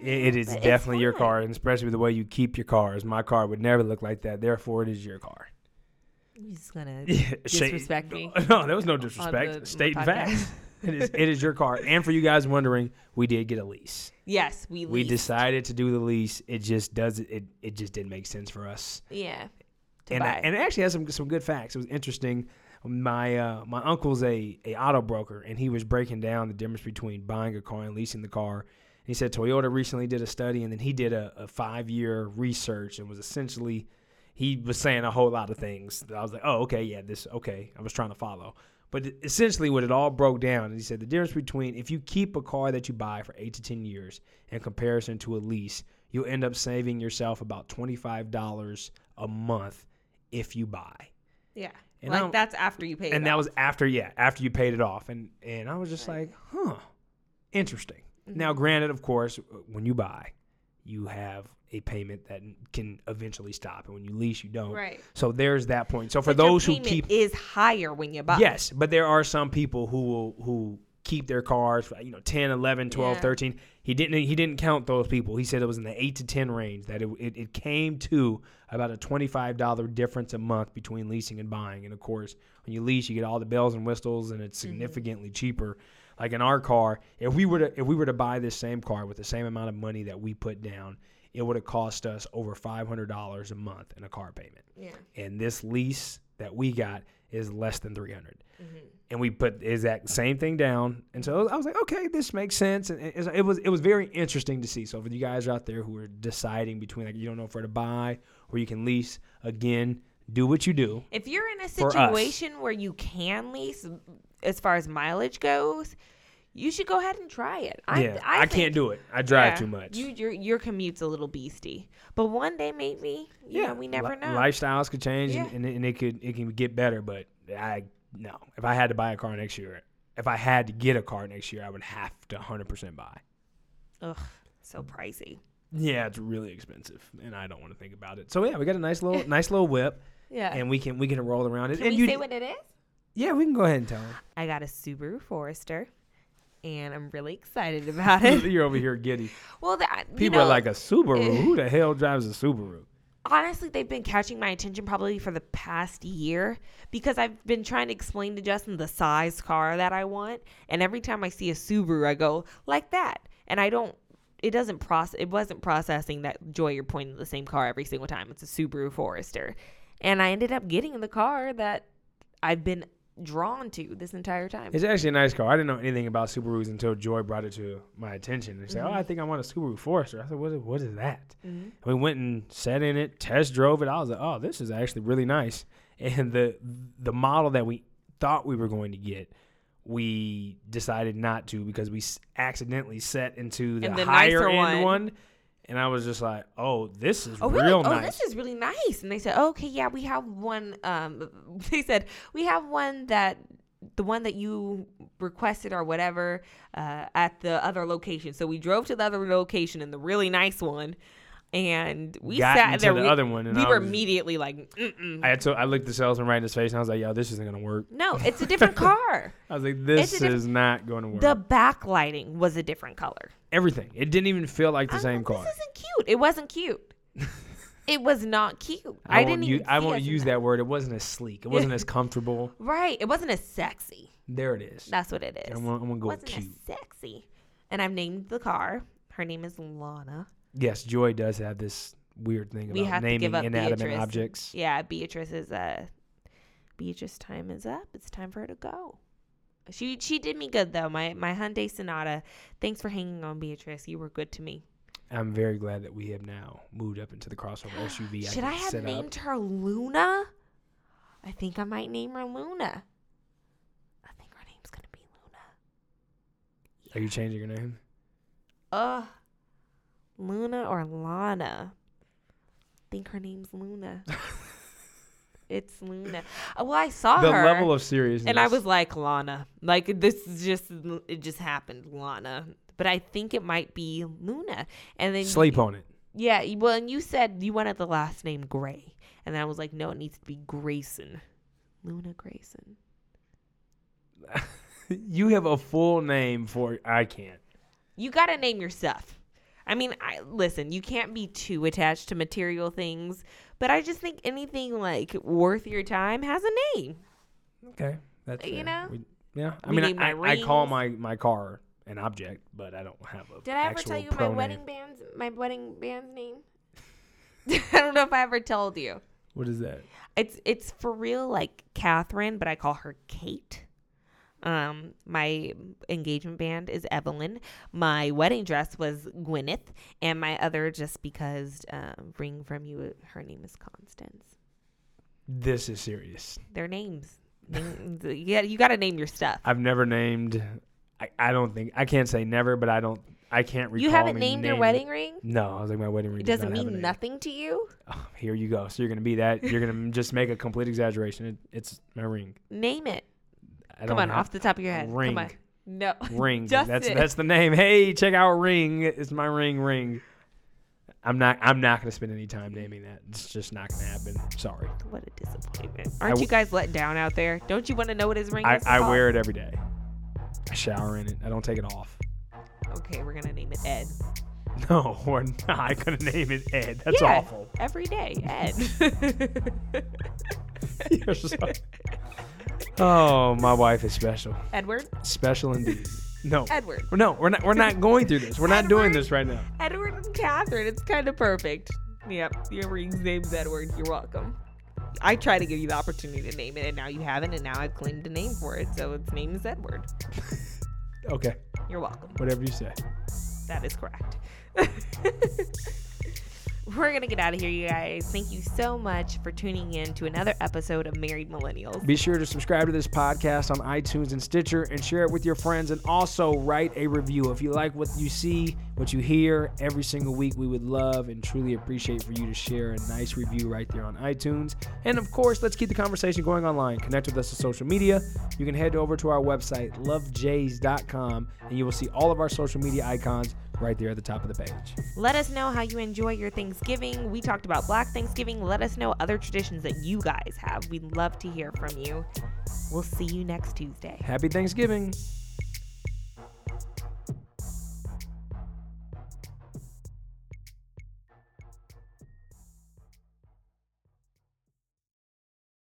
It is but definitely your car, and especially the way you keep your cars. My car would never look like that. Therefore, it is your car. You're just gonna yeah, disrespect me? No, there was no disrespect. The, State and facts. It is. It is your car. And for you guys wondering, we did get a lease. Yes, we leased. We decided to do the lease. It just does. It it just didn't make sense for us. Yeah. And I, and it actually has some some good facts. It was interesting. My uh, my uncle's a, a auto broker, and he was breaking down the difference between buying a car and leasing the car. And he said Toyota recently did a study, and then he did a, a five-year research and was essentially he was saying a whole lot of things that I was like, oh, okay, yeah, this okay. I was trying to follow, but essentially what it all broke down. And he said the difference between if you keep a car that you buy for eight to ten years in comparison to a lease, you'll end up saving yourself about twenty-five dollars a month if you buy. Yeah. And like that's after you paid it off. And that was after, yeah, after you paid it off. And and I was just right. like, huh, interesting. Mm-hmm. Now, granted, of course, when you buy, you have a payment that can eventually stop. And when you lease, you don't. Right. So there's that point. So for but those your who keep. It is higher when you buy. Yes. But there are some people who will who keep their cars for, you know, ten, eleven, twelve, yeah. thirteen. He didn't he didn't count those people. He said it was in the eight to ten range, that it, it it came to about a twenty-five dollars difference a month between leasing and buying. And, of course, when you lease, you get all the bells and whistles, and it's significantly mm-hmm. cheaper. Like in our car, if we were to if we were to buy this same car with the same amount of money that we put down, it would have cost us over five hundred dollars a month in a car payment. Yeah. And this lease that we got is less than three hundred dollars. Mm-hmm. And we put the exact same thing down. And so I was like, okay, this makes sense. And it was it was very interesting to see. So for you guys out there who are deciding between, like, you don't know if to buy or you can lease, again, do what you do. If you're in a situation where you can lease, as far as mileage goes, you should go ahead and try it. I, yeah, I, I can't do it. I drive yeah, too much. You, your your commute's a little beasty, but one day maybe. You yeah, know, we never Li- know. Lifestyles could change, yeah. and, and it could it can get better. But I no, if I had to buy a car next year, if I had to get a car next year, I would have to one hundred percent buy. Ugh, so pricey. Yeah, it's really expensive, and I don't want to think about it. So yeah, we got a nice little nice little whip. Yeah, and we can we can roll around it. Can and we you, say what it is? Yeah, we can go ahead and tell them. I got a Subaru Forester. And I'm really excited about it. You're over here giddy. Well, the, people know, are like, a Subaru? It, who the hell drives a Subaru? Honestly, they've been catching my attention probably for the past year because I've been trying to explain to Justin the size car that I want. And every time I see a Subaru, I go like that. And I don't, it doesn't process, it wasn't processing that, Joy, you're pointing at the same car every single time. It's a Subaru Forester. And I ended up getting the car that I've been drawn to this entire time. It's actually a nice car. I didn't know anything about Subarus until Joy brought it to my attention. They said, mm-hmm. oh, I think I want a Subaru Forester. I said, what is, what is that? Mm-hmm. We went and sat in it, test drove it. I was like, oh, this is actually really nice. And the the model that we thought we were going to get, we decided not to because we accidentally set into the, the higher end one. one. And I was just like, oh, this is oh, real really? nice. Oh, this is really nice. And they said, oh, okay, yeah, we have one. Um, they said, we have one that, the one that you requested or whatever uh, at the other location. So we drove to the other location and the really nice one. And we Got sat there. The we, other one and we were was, immediately like, mm-mm. I, had to, I looked the salesman right in his face and I was like, yo, this isn't going to work. No, it's a different car. I was like, this diff- is not going to work. The backlighting was a different color. Everything. It didn't even feel like the I same know, car. This isn't cute. It wasn't cute. It was not cute. I, I didn't even use, I won't use that word. It wasn't as sleek. It wasn't as comfortable. Right. It wasn't as sexy. There it is. That's what it is. I'm going to go with cute. It wasn't as sexy. And I've named the car. Her name is Lana. Yes, Joy does have this weird thing about naming inanimate Beatrice. objects. Yeah, Beatrice is uh, Beatrice's time is up. It's time for her to go. She she did me good though. My my Hyundai Sonata. Thanks for hanging on, Beatrice. You were good to me. I'm very glad that we have now moved up into the crossover S U V. Should I, I have named up. her Luna? I think I might name her Luna. I think her name's gonna be Luna. Yeah. Are you changing your name? Uh. Luna or Lana. I think her name's Luna. It's Luna. Well, I saw the her. The level of seriousness. And I was like, Lana. Like, this is just, it just happened, Lana. But I think it might be Luna. And then Sleep you, on it. Yeah. Well, and you said you wanted the last name Gray. And then I was like, no, it needs to be Grayson. Luna Grayson. You have a full name for, I can't. You got to name yourself. I mean, I listen, you can't be too attached to material things, but I just think anything like worth your time has a name. Okay. That's you fair. know? We, yeah. I we mean, I, I, I call my, my car an object, but I don't have a Did I ever tell you my wedding band's my wedding band's name? I don't know if I ever told you. What is that? It's it's for real like Catherine, but I call her Kate. Um, my engagement band is Evelyn. My wedding dress was Gwyneth, and my other just because uh, ring from you. Her name is Constance. This is serious. Their names. Yeah, you got to name your stuff. I've never named. I, I don't think I can't say never, but I don't. I can't recall. You haven't named your wedding ring? No, I was like, my wedding ring. It doesn't mean nothing to you? Oh, here you go. So you're going to be that. You're going to just make a complete exaggeration. It, it's my ring. Name it. I don't Come on, know. Off the top of your head. Ring. Come on. No. Ring. that's that's the name. Hey, check out Ring. It's my ring ring. I'm not I'm not going to spend any time naming that. It's just not going to happen. Sorry. What a disappointment. Aren't w- you guys let down out there? Don't you want to know what his ring I, is? I called? Wear it every day. I shower in it. I don't take it off. Okay, we're going to name it Ed. No, we're not going to name it Ed. That's yeah, awful. Every day, Ed. You're so... Oh, my wife is special. Edward? Special indeed. No. Edward. No, we're not we're not going through this. We're not Edward, doing this right now. Edward and Catherine. It's kind of perfect. Yep. Your ring's name's Edward. You're welcome. I tried to give you the opportunity to name it, and now you haven't, and now I've claimed a name for it, so its name is Edward. Okay. You're welcome. Whatever you say. That is correct. We're going to get out of here, you guys. Thank you so much for tuning in to another episode of Married Millennials. Be sure to subscribe to this podcast on iTunes and Stitcher and share it with your friends, and also write a review. If you like what you see, what you hear every single week, we would love and truly appreciate for you to share a nice review right there on iTunes. And, of course, let's keep the conversation going online. Connect with us on social media. You can head over to our website, love jays dot com, and you will see all of our social media icons right there at the top of the page. Let us know how you enjoy your Thanksgiving. We talked about Black Thanksgiving. Let us know other traditions that you guys have. We'd love to hear from you. We'll see you next Tuesday. Happy Thanksgiving.